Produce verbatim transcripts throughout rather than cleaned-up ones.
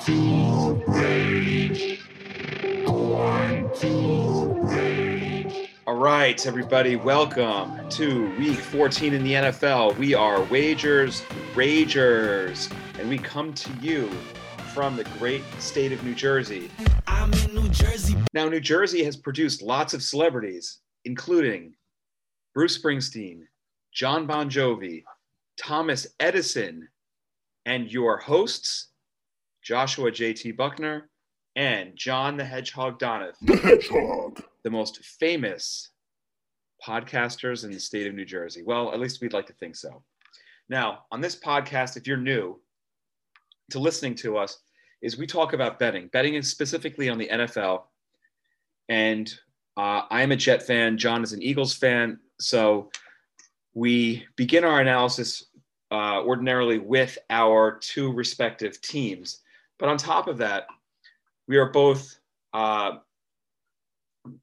to rage. Going to rage. All right, everybody, welcome to week fourteen in the N F L. We are Wagers Ragers, and we come to you from the great state of New Jersey. I'm in New Jersey. Now, New Jersey has produced lots of celebrities, including Bruce Springsteen, John Bon Jovi, Thomas Edison, and your hosts, Joshua J T. Buckner and John the Hedgehog Donneth, the Hedgehog, the most famous podcasters in the state of New Jersey. Well, at least we'd like to think so. Now, on this podcast, if you're new to listening to us, is we talk about betting. Betting is specifically on the N F L. And uh, I am a Jet fan. John is an Eagles fan. So we begin our analysis uh, ordinarily with our two respective teams. But on top of that, we are both uh,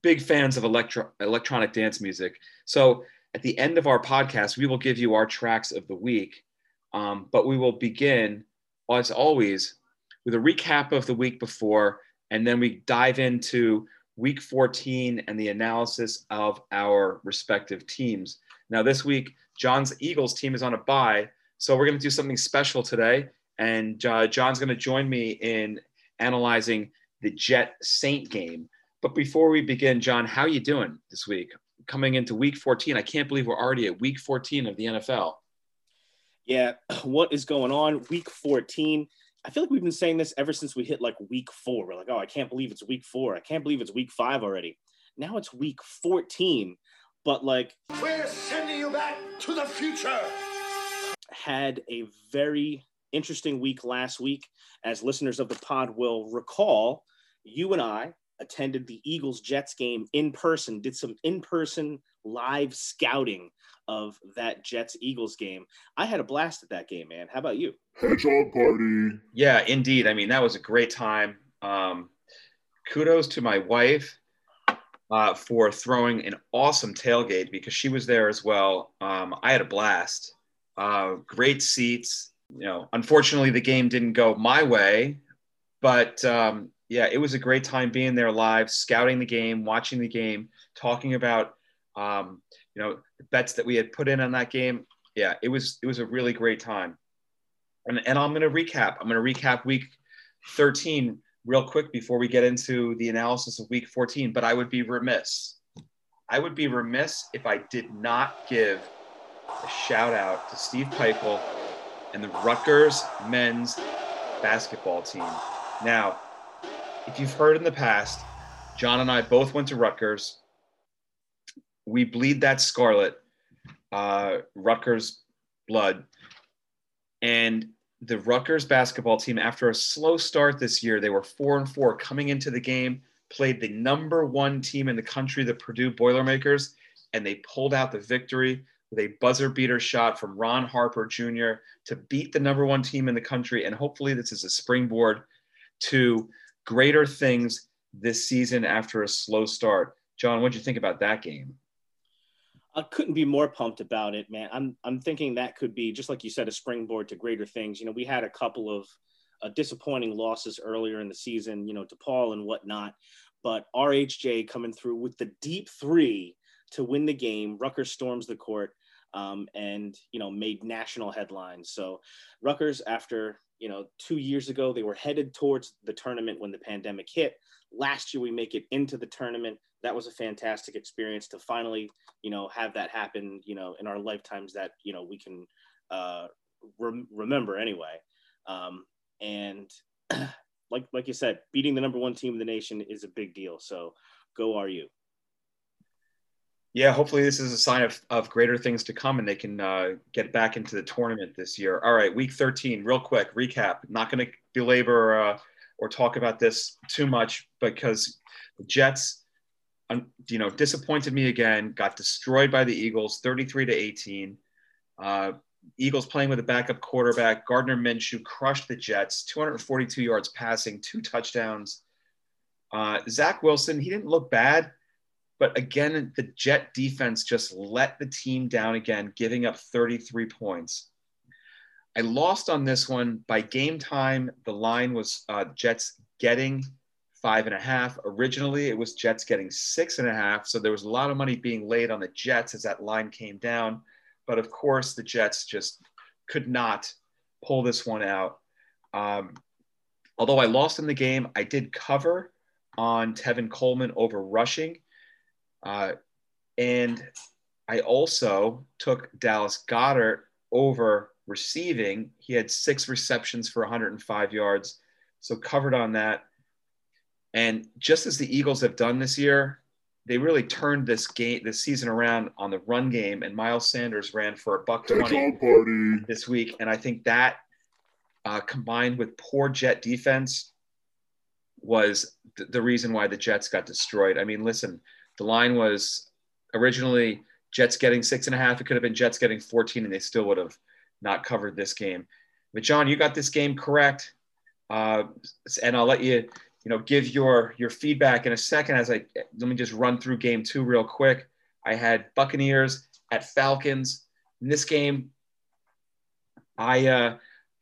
big fans of electro- electronic dance music. So at the end of our podcast, we will give you our tracks of the week, um, but we will begin, as always, with a recap of the week before, and then we dive into week fourteen and the analysis of our respective teams. Now this week, John's Eagles team is on a bye, so we're going to do something special today, and uh, John's going to join me in analyzing the Jet Saint game. But before we begin, John, how are you doing this week? Coming into week fourteen, I can't believe we're already at week fourteen of the N F L. Yeah, what is going on? Week fourteen. I feel like we've been saying this ever since we hit like week four. We're like, oh, I can't believe it's week four. I can't believe it's week five already. Now it's week fourteen. But like, we're sending you back to the future. Had a very interesting week last week. As listeners of the pod will recall, you and I attended the Eagles-Jets game in person, did some in-person live scouting of that Jets-Eagles game. I had a blast at that game, man. How about you? Hedgehog party. Yeah, indeed. I mean, that was a great time. Um, kudos to my wife uh, for throwing an awesome tailgate because she was there as well. Um, I had a blast. Uh, great seats. You know, unfortunately, the game didn't go my way, but um, yeah, it was a great time being there live, scouting the game, watching the game, talking about, um, you know, the bets that we had put in on that game. Yeah, it was it was a really great time. And and I'm going to recap. I'm going to recap week thirteen real quick before we get into the analysis of week fourteen. But I would be remiss. I would be remiss if I did not give a shout out to Steve Peichel and the Rutgers men's basketball team. Now, if you've heard in the past, John and I both went to Rutgers. We bleed that scarlet, uh, Rutgers blood. And the Rutgers basketball team, after a slow start this year, they were four and four coming into the game, played the number one team in the country, the Purdue Boilermakers, and they pulled out the victory with a buzzer beater shot from Ron Harper Junior to beat the number one team in the country. And hopefully this is a springboard to greater things this season after a slow start. John, what'd you think about that game? I couldn't be more pumped about it, man. I'm I'm thinking that could be, just like you said, a springboard to greater things. You know, we had a couple of uh, disappointing losses earlier in the season, you know, DePaul and whatnot, but R H J coming through with the deep three to win the game. Rutgers storms the court. Um, and, you know, made national headlines. So Rutgers, after, you know, two years ago, they were headed towards the tournament when the pandemic hit. Last year, we make it into the tournament. That was a fantastic experience to finally, you know, have that happen, you know, in our lifetimes that, you know, we can uh, re- remember anyway. Um, and like, like you said, beating the number one team in the nation is a big deal. So go R U. Yeah, hopefully this is a sign of, of greater things to come and they can uh, get back into the tournament this year. All right, week thirteen, real quick, recap. Not going to belabor uh, or talk about this too much because the Jets, um, you know, disappointed me again, got destroyed by the Eagles, thirty-three to eighteen. Uh, Eagles playing with a backup quarterback. Gardner Minshew crushed the Jets, two hundred forty-two yards passing, two touchdowns. Uh, Zach Wilson, he didn't look bad. But again, the Jet defense just let the team down again, giving up thirty-three points. I lost on this one. By game time, the line was uh, Jets getting five and a half. Originally, it was Jets getting six and a half. So there was a lot of money being laid on the Jets as that line came down. But of course, the Jets just could not pull this one out. Um, although I lost in the game, I did cover on Tevin Coleman over rushing. Uh, and I also took Dallas Goddard over receiving. He had six receptions for one hundred five yards, so covered on that. And just as the Eagles have done this year, they really turned this game, this season around on the run game, and Miles Sanders ran for a buck twenty this week. And I think that uh, combined with poor Jet defense was th- the reason why the Jets got destroyed. I mean, listen, the line was originally Jets getting six and a half. It could have been Jets getting fourteen, and they still would have not covered this game. But John, you got this game correct. Uh, and I'll let you, you know, give your, your feedback in a second. As I, let me just run through game two real quick. I had Buccaneers at Falcons. In this game, I, uh,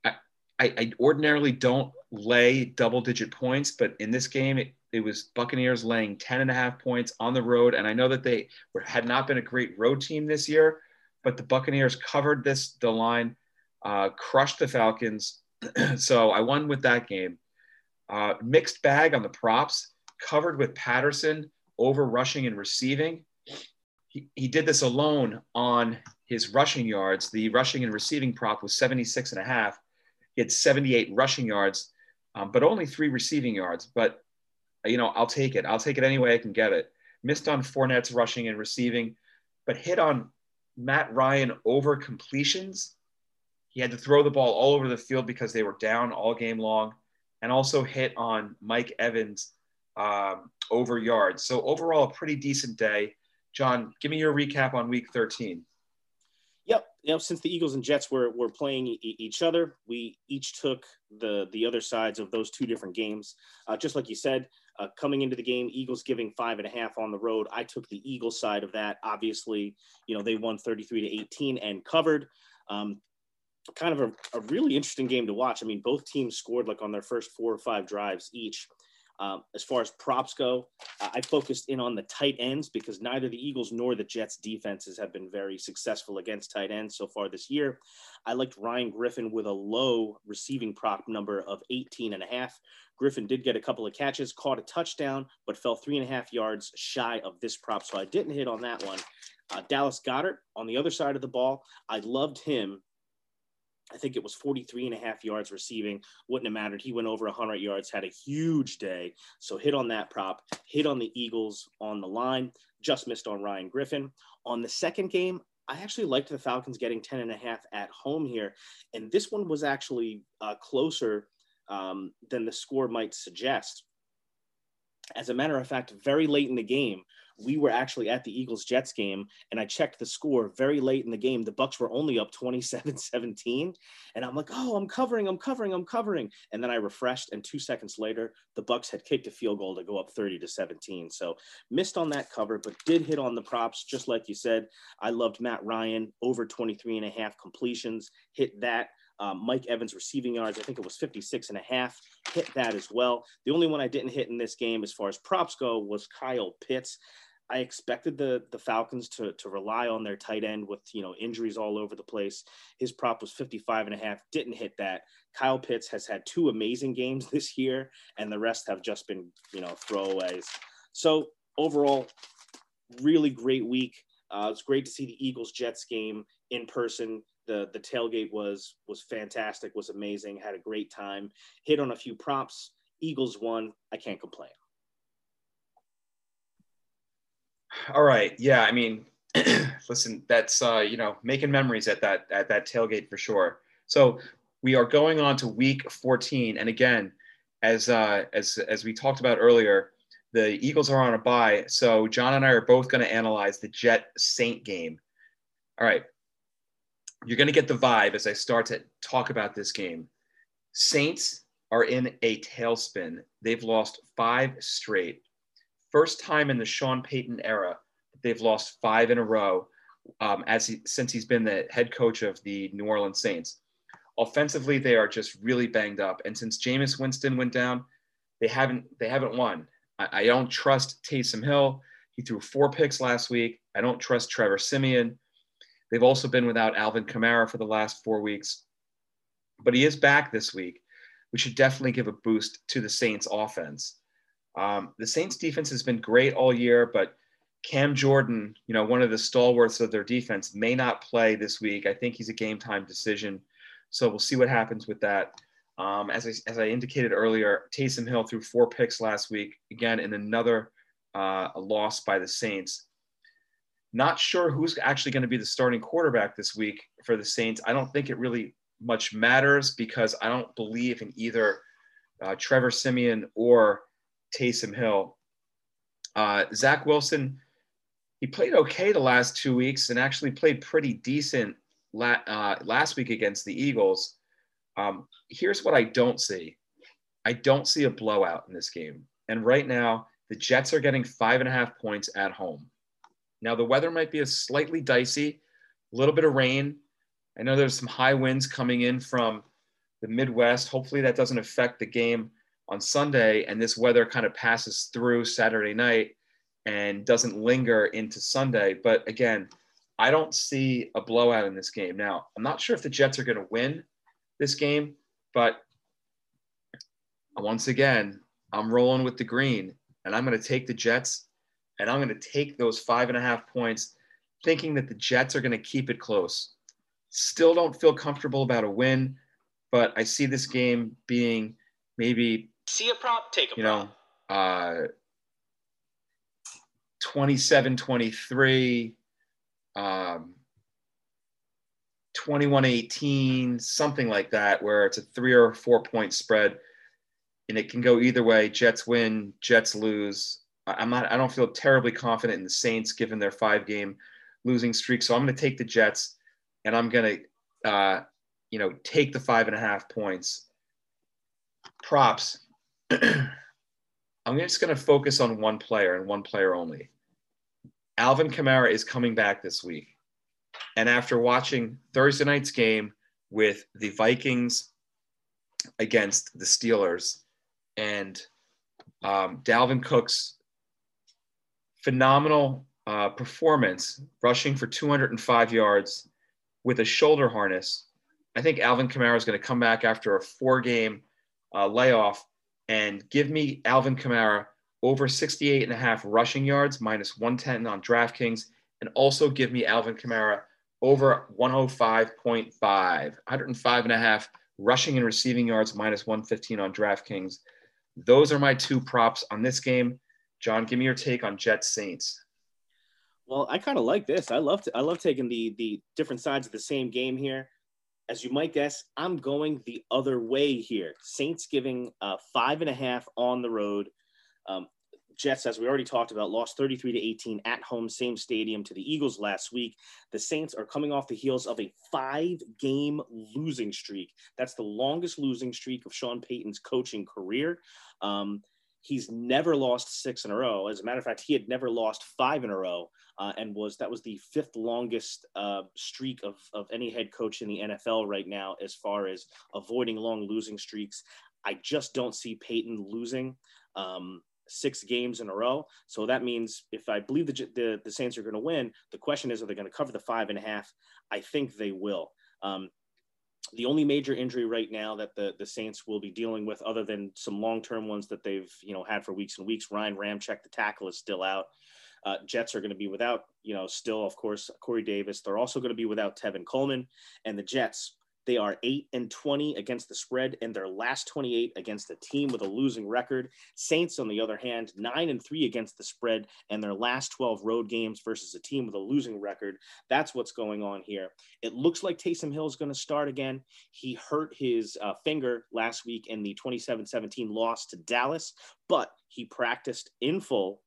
I, I ordinarily don't lay double digit points, but in this game, it, it was Buccaneers laying ten and a half points on the road. And I know that they were, had not been a great road team this year, but the Buccaneers covered this, the line, uh, crushed the Falcons. So I won with that game. Uh, mixed bag on the props, covered with Patterson over rushing and receiving. He, he did this alone on his rushing yards. The rushing and receiving prop was seventy-six and a half. He had seventy-eight rushing yards, um, but only three receiving yards. But, you know, I'll take it. I'll take it any way I can get it. Missed on Fournette's rushing and receiving, but hit on Matt Ryan over completions. He had to throw the ball all over the field because they were down all game long, and also hit on Mike Evans um, over yards. So overall, a pretty decent day. John, give me your recap on week thirteen. Yep. You know, since the Eagles and Jets were, were playing e- each other, we each took the, the other sides of those two different games. Uh, just like you said, uh, coming into the game, Eagles giving five and a half on the road. I took the Eagles side of that. Obviously, you know, they won thirty-three to eighteen and covered. Um, kind of a, a really interesting game to watch. I mean, both teams scored like on their first four or five drives each. Um, as far as props go, uh, I focused in on the tight ends because neither the Eagles nor the Jets defenses have been very successful against tight ends so far this year. I liked Ryan Griffin with a low receiving prop number of eighteen and a half. Griffin did get a couple of catches, caught a touchdown, but fell three and a half yards shy of this prop. So I didn't hit on that one. Uh, Dallas Goddard on the other side of the ball. I loved him. I think it was forty-three and a half yards receiving. Wouldn't have mattered. He went over one hundred yards, had a huge day. So hit on that prop, hit on the Eagles on the line, just missed on Ryan Griffin. On the second game, I actually liked the Falcons getting ten and a half at home here. And this one was actually uh, closer um, than the score might suggest. As a matter of fact, very late in the game, we were actually at the Eagles-Jets game, and I checked the score very late in the game. The Bucs were only up twenty-seven seventeen, and I'm like, oh, I'm covering, I'm covering, I'm covering. And then I refreshed, and two seconds later, the Bucs had kicked a field goal to go up thirty to seventeen. So missed on that cover, but did hit on the props, just like you said. I loved Matt Ryan, over twenty-three and a half completions, hit that. Um, Mike Evans receiving yards, I think it was fifty-six and a half, hit that as well. The only one I didn't hit in this game as far as props go was Kyle Pitts. I expected the, the Falcons to, to rely on their tight end with, you know, injuries all over the place. His prop was fifty-five and a half, didn't hit that. Kyle Pitts has had two amazing games this year, and the rest have just been, you know, throwaways. So overall, really great week. Uh, it's great to see the Eagles-Jets game in person. The, the tailgate was, was fantastic, was amazing, had a great time, hit on a few props. Eagles won. I can't complain. All right. Yeah. I mean, listen, that's, uh, you know, making memories at that, at that tailgate for sure. So we are going on to week fourteen. And again, as, uh, as, as we talked about earlier, the Eagles are on a bye. So John and I are both going to analyze the Jet Saint game. All right. You're going to get the vibe as I start to talk about this game. Saints are in a tailspin. They've lost five straight. First time in the Sean Payton era, they've lost five in a row um, as he, since he's been the head coach of the New Orleans Saints. Offensively, they are just really banged up. And since Jameis Winston went down, they haven't they haven't won. I, I don't trust Taysom Hill. He threw four picks last week. I don't trust Trevor Siemian. They've also been without Alvin Kamara for the last four weeks. But he is back this week. We should definitely give a boost to the Saints offense. Um, the Saints defense has been great all year, but Cam Jordan, you know, one of the stalwarts of their defense, may not play this week. I think he's a game time decision. So we'll see what happens with that. Um, as, I, as I indicated earlier, Taysom Hill threw four picks last week, again, in another uh, loss by the Saints. Not sure who's actually going to be the starting quarterback this week for the Saints. I don't think it really much matters because I don't believe in either uh, Trevor Siemian or Taysom Hill. Uh, Zach Wilson, he played okay the last two weeks and actually played pretty decent la- uh, last week against the Eagles. Um, here's what I don't see. I don't see a blowout in this game. And right now, the Jets are getting five and a half points at home. Now, the weather might be a slightly dicey, a little bit of rain. I know there's some high winds coming in from the Midwest. Hopefully that doesn't affect the game on Sunday, and this weather kind of passes through Saturday night and doesn't linger into Sunday. But again, I don't see a blowout in this game. Now, I'm not sure if the Jets are going to win this game, but once again, I'm rolling with the green, and I'm going to take the Jets, and I'm going to take those five and a half points, thinking that the Jets are going to keep it close. Still don't feel comfortable about a win, but I see this game being maybe see a prop, take a you prop. know, uh, twenty-seven twenty-three, um, twenty-one eighteen, something like that, where it's a three or four point spread, and it can go either way. Jets win, Jets lose. I'm not. I don't feel terribly confident in the Saints given their five game losing streak, so I'm going to take the Jets. And I'm going to, uh, you know, take the five and a half points. Props. I'm just going to focus on one player and one player only. Alvin Kamara is coming back this week. And after watching Thursday night's game with the Vikings against the Steelers and um, Dalvin Cook's phenomenal uh, performance, rushing for two hundred five yards, with a shoulder harness, I think Alvin Kamara is going to come back after a four-game uh, layoff and give me Alvin Kamara over sixty-eight and a half rushing yards, minus one ten on DraftKings, and also give me Alvin Kamara over one oh five point five, one oh five and a half rushing and receiving yards, minus one fifteen on DraftKings. Those are my two props on this game. John, give me your take on Jets Saints. Well, I kind of like this. I love to, I love taking the the different sides of the same game here. As you might guess, I'm going the other way here. Saints giving uh, five and a half on the road. Um, Jets, as we already talked about, lost thirty-three to eighteen at home, same stadium to the Eagles last week. The Saints are coming off the heels of a five-game losing streak. That's the longest losing streak of Sean Payton's coaching career. Um, He's never lost six in a row. As a matter of fact, he had never lost five in a row, uh, and was that was the fifth longest uh, streak of, of any head coach in the N F L right now as far as avoiding long losing streaks. I just don't see Peyton losing um, six games in a row. So that means if I believe the, the, the Saints are going to win, the question is, are they going to cover the five and a half? I think they will. Um, The only major injury right now that the, the Saints will be dealing with, other than some long-term ones that they've, you know, had for weeks and weeks, Ryan Ramczyk, the tackle, is still out. Uh, Jets are going to be without, you know, still, of course, Corey Davis. They're also going to be without Tevin Coleman. And the Jets, they are eight and twenty against the spread in their last twenty-eight against a team with a losing record. Saints, on the other hand, nine and three against the spread in their last twelve road games versus a team with a losing record. That's what's going on here. It looks like Taysom Hill is going to start again. He hurt his uh, finger last week in the twenty-seven seventeen loss to Dallas, but he practiced in full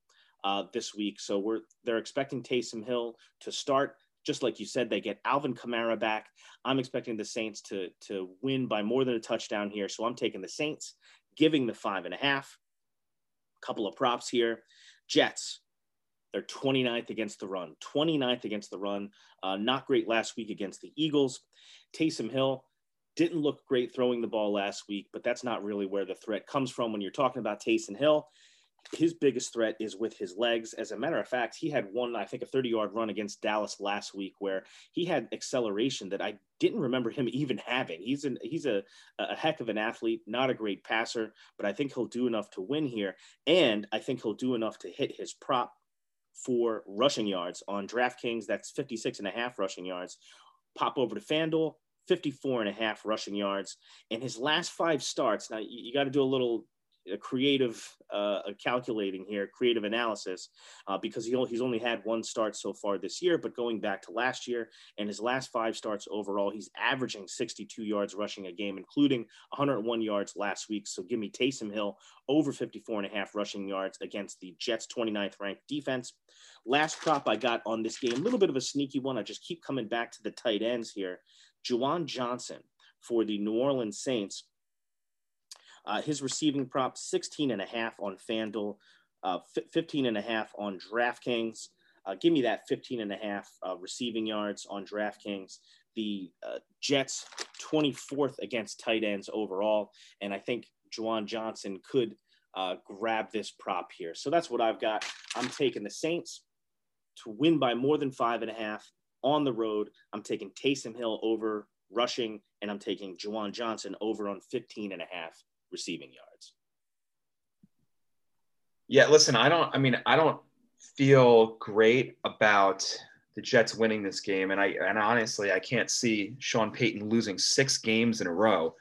uh, this week. So we're they're expecting Taysom Hill to start. Just like you said, they get Alvin Kamara back. I'm expecting the Saints to to win by more than a touchdown here. So I'm taking the Saints, giving the five and a half. A couple of props here. Jets, they're twenty-ninth against the run. twenty-ninth against the run. Uh, not great last week against the Eagles. Taysom Hill, didn't look great throwing the ball last week, but that's not really where the threat comes from. When you're talking about Taysom Hill, his biggest threat is with his legs. As a matter of fact, he had one, I think a thirty yard run against Dallas last week where he had acceleration that I didn't remember him even having. He's an, he's a, a heck of an athlete, not a great passer, but I think he'll do enough to win here. And I think he'll do enough to hit his prop for rushing yards on DraftKings. That's fifty-six and a half rushing yards. Pop over to FanDuel, fifty-four and a half rushing yards. And his last five starts. Now you, you got to do a little, A creative uh, calculating here, creative analysis, uh, because he, he's only had one start so far this year, but going back to last year and his last five starts overall, he's averaging sixty-two yards rushing a game, including one hundred one yards last week. So give me Taysom Hill over fifty-four and a half rushing yards against the Jets' twenty-ninth ranked defense. Last prop I got on this game, a little bit of a sneaky one. I just keep coming back to the tight ends here. Juwan Johnson for the New Orleans Saints. Uh, his receiving prop, sixteen and a half on FanDuel, uh, fifteen and a half on DraftKings. Uh, give me that fifteen and a half uh, receiving yards on DraftKings. The uh, Jets twenty-fourth against tight ends overall. And I think Juwan Johnson could uh, grab this prop here. So that's what I've got. I'm taking the Saints to win by more than five and a half on the road. I'm taking Taysom Hill over rushing, and I'm taking Juwan Johnson over on fifteen and a half. Receiving yards. Yeah, listen, I don't, I mean, I don't feel great about the Jets winning this game. And I, and honestly, I can't see Sean Payton losing six games in a row,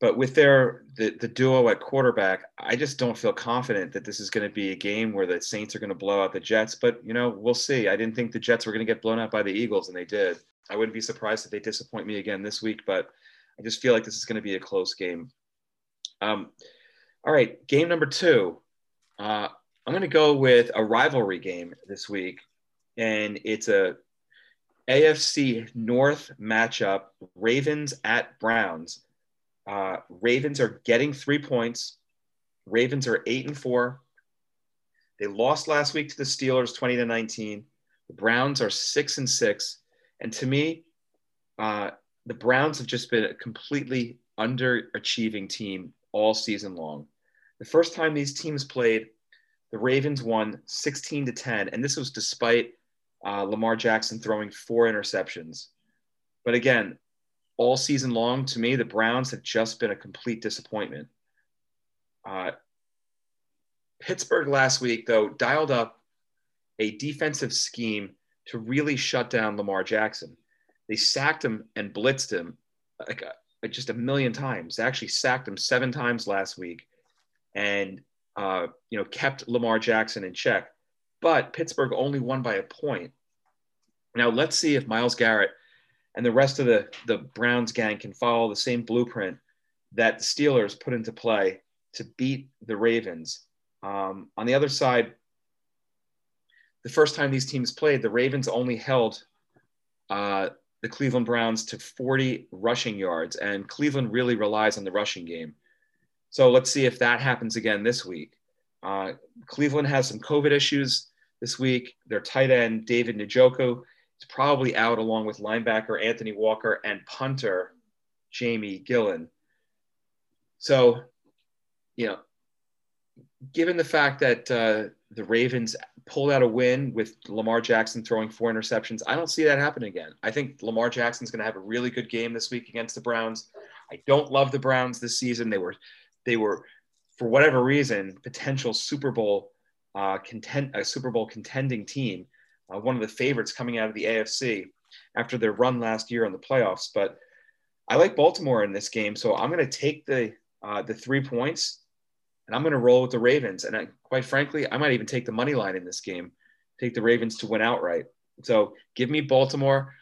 but with their, the, the duo at quarterback, I just don't feel confident that this is going to be a game where the Saints are going to blow out the Jets, but you know, we'll see. I didn't think the Jets were going to get blown out by the Eagles, and they did. I wouldn't be surprised if they disappoint me again this week, but I just feel like this is going to be a close game. Um, all right, game number two. Uh, I'm going to go with a rivalry game this week, and it's a A F C North matchup, Ravens at Browns. Uh, Ravens are getting three points. Ravens are eight and four. They lost last week to the Steelers, twenty to nineteen. The Browns are six and six. And to me, uh, the Browns have just been a completely underachieving team all season long. The first time these teams played, the Ravens won sixteen to ten, and this was despite uh, Lamar Jackson throwing four interceptions. But again, all season long, to me, the Browns have just been a complete disappointment. Uh, Pittsburgh last week, though, dialed up a defensive scheme to really shut down Lamar Jackson. They sacked him and blitzed him like a, just a million times. They actually sacked him seven times last week and, uh, you know, kept Lamar Jackson in check, but Pittsburgh only won by a point. Now let's see if Myles Garrett and the rest of the, the Browns gang can follow the same blueprint that the Steelers put into play to beat the Ravens. Um, on the other side, the first time these teams played, the Ravens only held, uh, the Cleveland Browns to forty rushing yards, and Cleveland really relies on the rushing game. So let's see if that happens again this week. Uh, Cleveland has some COVID issues this week. Their tight end, David Njoku, is probably out along with linebacker Anthony Walker and punter Jamie Gillen. So, you know, given the fact that uh, the Ravens pulled out a win with Lamar Jackson throwing four interceptions, I don't see that happen again. I think Lamar Jackson's going to have a really good game this week against the Browns. I don't love the Browns this season. They were, they were, for whatever reason, potential Super Bowl uh, content, a Super Bowl contending team, uh, one of the favorites coming out of the A F C after their run last year in the playoffs. But I like Baltimore in this game, so I'm going to take the uh, the three points. And I'm going to roll with the Ravens. And I, quite frankly, I might even take the money line in this game, take the Ravens to win outright. So give me Baltimore.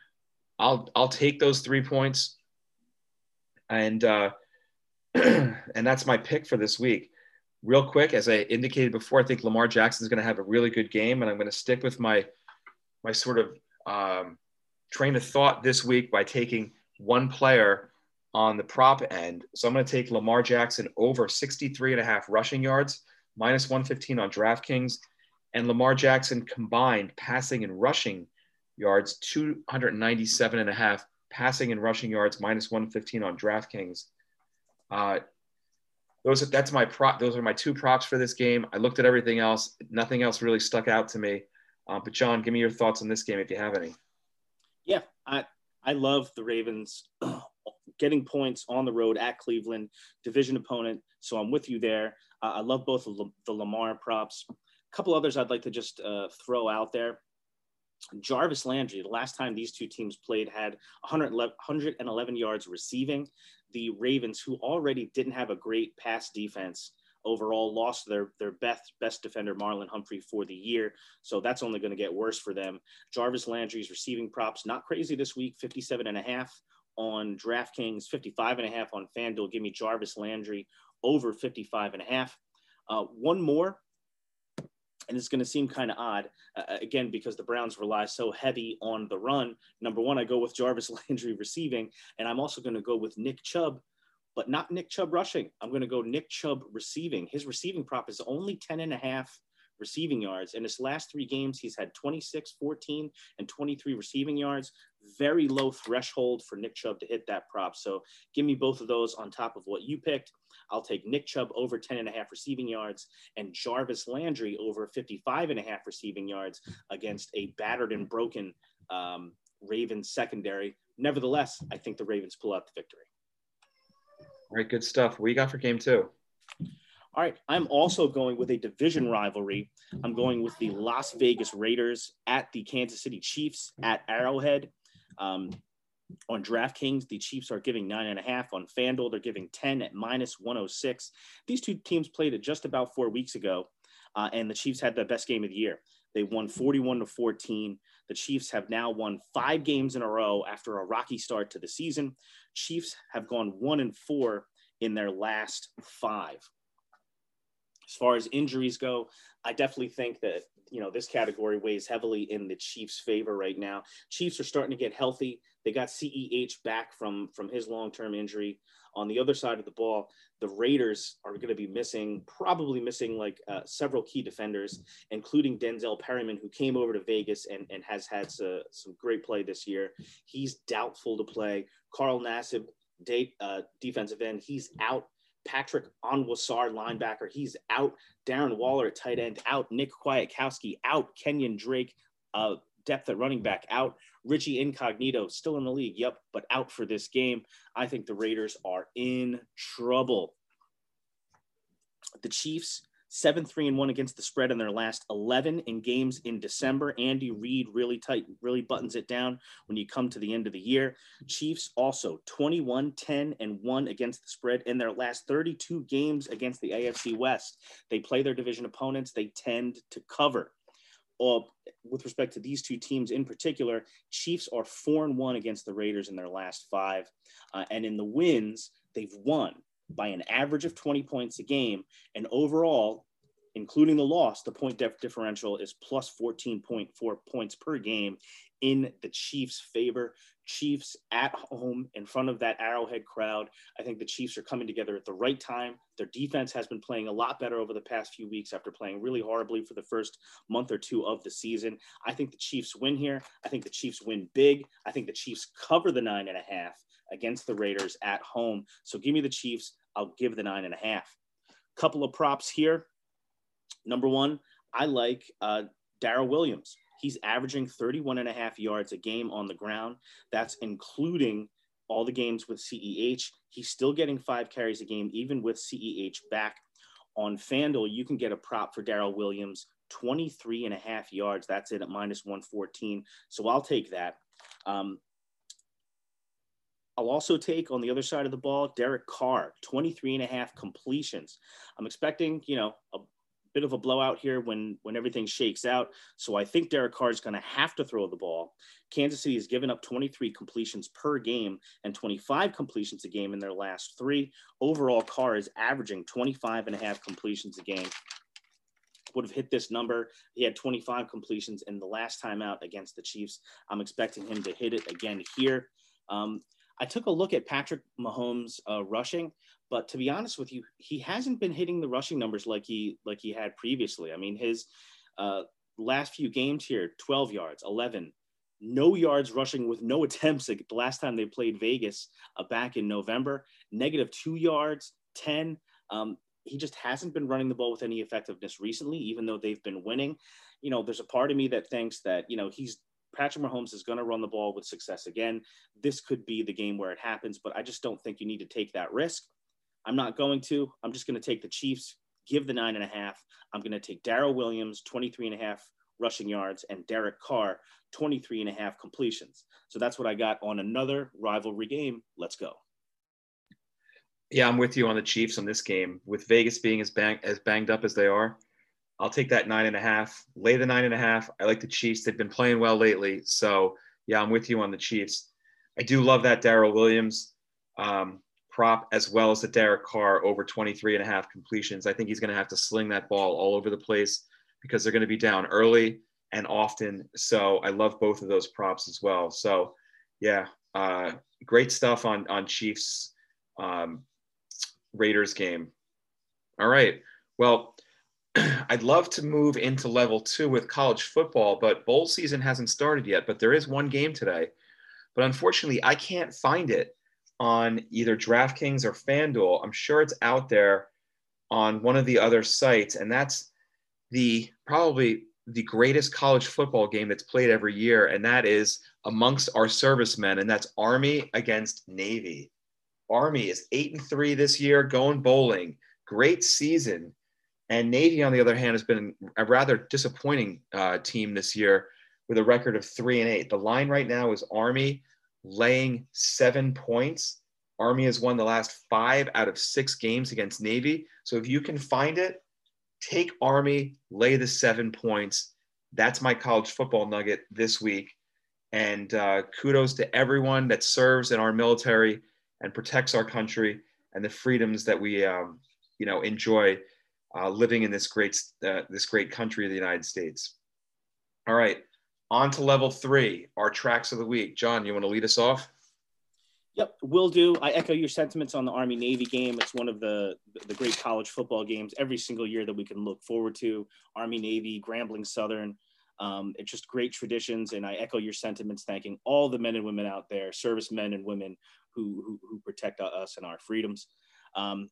I'll, I'll take those three points. And, uh, and that's my pick for this week. Real quick, as I indicated before, I think Lamar Jackson is going to have a really good game. And I'm going to stick with my, my sort of um, train of thought this week by taking one player on the prop end. So I'm going to take Lamar Jackson over sixty-three and a half rushing yards, minus one fifteen on DraftKings, and Lamar Jackson combined passing and rushing yards, two hundred ninety-seven and a half passing and rushing yards, minus one fifteen on DraftKings. Uh, those that's my prop. Those are my two props for this game. I looked at everything else. Nothing else really stuck out to me. Uh, but John, give me your thoughts on this game if you have any. Yeah, I I love the Ravens getting points on the road at Cleveland, division opponent. So I'm with you there. Uh, I love both of the Lamar props. A couple others I'd like to just uh, throw out there. Jarvis Landry, the last time these two teams played, had one hundred eleven yards receiving. The Ravens, who already didn't have a great pass defense overall, lost their, their best, best defender, Marlon Humphrey, for the year. So that's only going to get worse for them. Jarvis Landry's receiving props, not crazy this week, fifty-seven and a half on DraftKings, fifty-five and a half on FanDuel. Give me Jarvis Landry over fifty-five and a half. Uh, one more. And it's going to seem kind of odd, uh, again, because the Browns rely so heavy on the run. Number one, I go with Jarvis Landry receiving, and I'm also going to go with Nick Chubb, but not Nick Chubb rushing. I'm going to go Nick Chubb receiving. His receiving prop is only ten and a half receiving yards. In his last three games, he's had twenty-six, fourteen, and twenty-three receiving yards. Very low threshold for Nick Chubb to hit that prop. So give me both of those on top of what you picked. I'll take Nick Chubb over ten and a half receiving yards and Jarvis Landry over fifty-five and a half receiving yards against a battered and broken um, Ravens secondary. Nevertheless, I think the Ravens pull out the victory. All right, good stuff. What do you got for game two? All right, I'm also going with a division rivalry. I'm going with the Las Vegas Raiders at the Kansas City Chiefs at Arrowhead. Um, on DraftKings, the Chiefs are giving nine and a half. On FanDuel, they're giving ten at minus one oh six. These two teams played it just about four weeks ago, uh, and the Chiefs had the best game of the year. They won forty-one to fourteen. The Chiefs have now won five games in a row after a rocky start to the season. Chiefs have gone one and four in their last five. As far as injuries go, I definitely think that, you know, this category weighs heavily in the Chiefs' favor right now. Chiefs are starting to get healthy. They got C E H back from, from his long-term injury. On the other side of the ball, the Raiders are going to be missing, probably missing like uh, several key defenders, including Denzel Perryman, who came over to Vegas and, and has had some, some great play this year. He's doubtful to play. Carl Nassib, de- uh, defensive end, he's out. Patrick Onwuzor, linebacker, he's out. Darren Waller at tight end, out. Nick Kwiatkowski, out. Kenyon Drake, uh, depth at running back, out. Richie Incognito, still in the league, yep, but out for this game. I think the Raiders are in trouble. The Chiefs, seven three and one against the spread in their last eleven in games in December. Andy Reid really tight, really buttons it down when you come to the end of the year. Chiefs also twenty-one ten and one against the spread in their last thirty-two games against the A F C West. They play their division opponents. They tend to cover. All, with respect to these two teams in particular, Chiefs are four and one against the Raiders in their last five. Uh, and in the wins, they've won by an average of twenty points a game. And overall, including the loss, the point differential is plus fourteen point four points per game in the Chiefs' favor. Chiefs at home in front of that Arrowhead crowd. I think the Chiefs are coming together at the right time. Their defense has been playing a lot better over the past few weeks after playing really horribly for the first month or two of the season. I think the Chiefs win here. I think the Chiefs win big. I think the Chiefs cover the nine and a half against the Raiders at home. So give me the Chiefs. I'll give the nine and a half. Couple of props here. Number one, I like uh, Daryl Williams. He's averaging thirty-one and a half yards a game on the ground. That's including all the games with C E H. He's still getting five carries a game, even with C E H back. On FanDuel, you can get a prop for Daryl Williams, twenty-three and a half yards. That's it at minus one fourteen. So I'll take that. Um, I'll also take on the other side of the ball, Derek Carr, twenty-three and a half completions. I'm expecting, you know, a bit of a blowout here when, when everything shakes out. So I think Derek Carr is going to have to throw the ball. Kansas City has given up twenty-three completions per game and twenty-five completions a game in their last three. Overall, Carr is averaging twenty-five and a half completions a game. Would have hit this number. He had twenty-five completions in the last time out against the Chiefs. I'm expecting him to hit it again here. Um, I took a look at Patrick Mahomes uh, rushing, but to be honest with you, he hasn't been hitting the rushing numbers like he like he had previously. I mean, his uh, last few games here, twelve yards, eleven, no yards rushing with no attempts. Like the last time they played Vegas uh, back in November, negative two yards, ten. Um, he just hasn't been running the ball with any effectiveness recently, even though they've been winning. You know, there's a part of me that thinks that, you know, he's Patrick Mahomes is going to run the ball with success again. This could be the game where it happens, but I just don't think you need to take that risk. I'm not going to. I'm just going to take the Chiefs, give the nine and a half. I'm going to take Daryl Williams, twenty-three and a half rushing yards, and Derek Carr, twenty-three and a half completions. So that's what I got on another rivalry game. Let's go. Yeah, I'm with you on the Chiefs on this game. With Vegas being as bang, as banged up as they are, I'll take that nine and a half, lay the nine and a half. I like the Chiefs. They've been playing well lately. So yeah, I'm with you on the Chiefs. I do love that Daryl Williams um, prop, as well as the Derek Carr over twenty-three and a half completions. I think he's going to have to sling that ball all over the place because they're going to be down early and often. So I love both of those props as well. So yeah, uh, great stuff on, on Chiefs, um, Raiders game. All right. Well, I'd love to move into level two with college football, but bowl season hasn't started yet, but there is one game today, but unfortunately I can't find it on either DraftKings or FanDuel. I'm sure it's out there on one of the other sites, and that's the probably the greatest college football game that's played every year, and that is amongst our servicemen, and that's Army against Navy. Army is eight and three this year, going bowling. Great season. And Navy, on the other hand, has been a rather disappointing uh, team this year with a record of three and eight. The line right now is Army laying seven points. Army has won the last five out of six games against Navy. So if you can find it, take Army, lay the seven points. That's my college football nugget this week. And uh, kudos to everyone that serves in our military and protects our country and the freedoms that we, um, you know, enjoy uh, living in this great, uh, this great country of the United States. All right, on to level three, our tracks of the week. John, you want to lead us off? Yep, will do. I echo your sentiments on the Army-Navy game. It's one of the, the great college football games every single year that we can look forward to. Army-Navy, Grambling Southern. Um, it's just great traditions, and I echo your sentiments, thanking all the men and women out there, servicemen and women who who, who protect us and our freedoms. Um,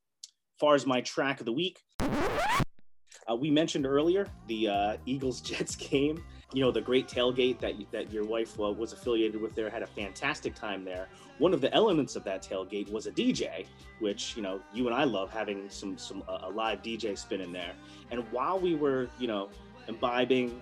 far as my track of the week, uh, we mentioned earlier the uh, Eagles-Jets game. You know, the great tailgate that that your wife well, was affiliated with there, had a fantastic time there. One of the elements of that tailgate was a D J, which, you know, you and I love having some some uh, a live D J spin in there. And while we were, you know, imbibing,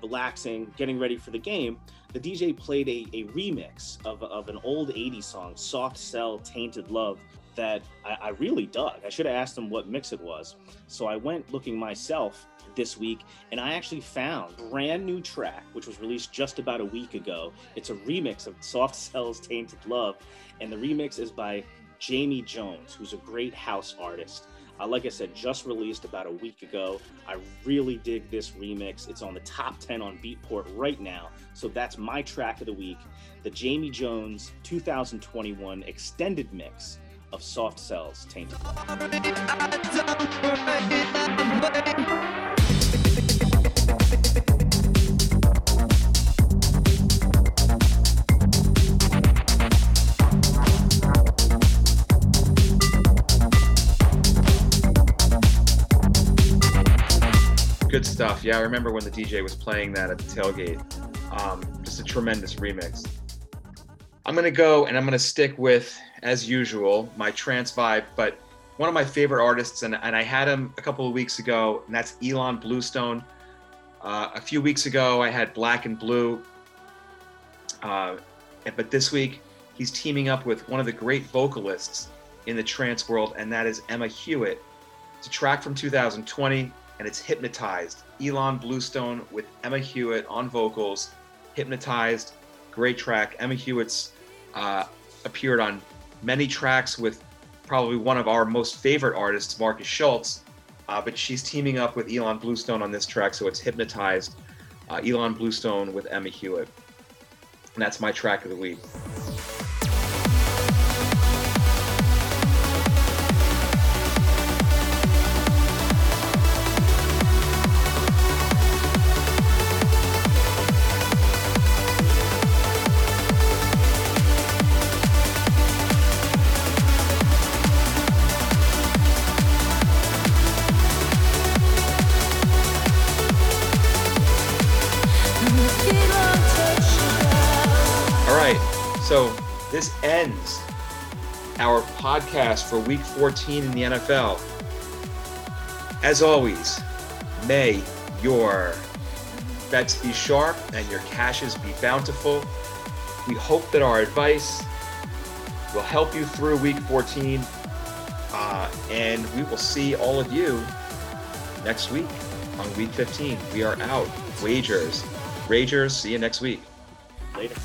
relaxing, getting ready for the game, the D J played a, a remix of, of an old eighties song, Soft Cell, Tainted Love, that I, I really dug. I should have asked him what mix it was. So I went looking myself this week, and I actually found a brand new track, which was released just about a week ago. It's a remix of Soft Cell's Tainted Love, and the remix is by Jamie Jones, who's a great house artist. Uh, like I said, just released about a week ago. I really dig this remix. It's on the top ten on Beatport right now. So that's my track of the week, the Jamie Jones two thousand twenty-one extended mix of Soft Cell's Tainted Love. Good stuff. Yeah, I remember when the D J was playing that at the tailgate. Um, just a tremendous remix. I'm going to go and I'm going to stick with, as usual, my trance vibe, but one of my favorite artists, and, and I had him a couple of weeks ago, and that's Ilan Bluestone. Uh, a few weeks ago, I had Black and Blue, uh, but this week, he's teaming up with one of the great vocalists in the trance world, and that is Emma Hewitt. It's a track from two thousand twenty. And it's Hypnotized. Ilan Bluestone with Emma Hewitt on vocals. Hypnotized, great track. Emma Hewitt's uh, appeared on many tracks with probably one of our most favorite artists, Marcus Schultz, uh, but she's teaming up with Ilan Bluestone on this track, so it's Hypnotized. Uh, Ilan Bluestone with Emma Hewitt. And that's my track of the week. So this ends our podcast for week fourteen in the N F L. As always, may your bets be sharp and your cashes be bountiful. We hope that our advice will help you through week fourteen. Uh, and we will see all of you next week on week fifteen. We are out. Wagers. Ragers, see you next week. Later.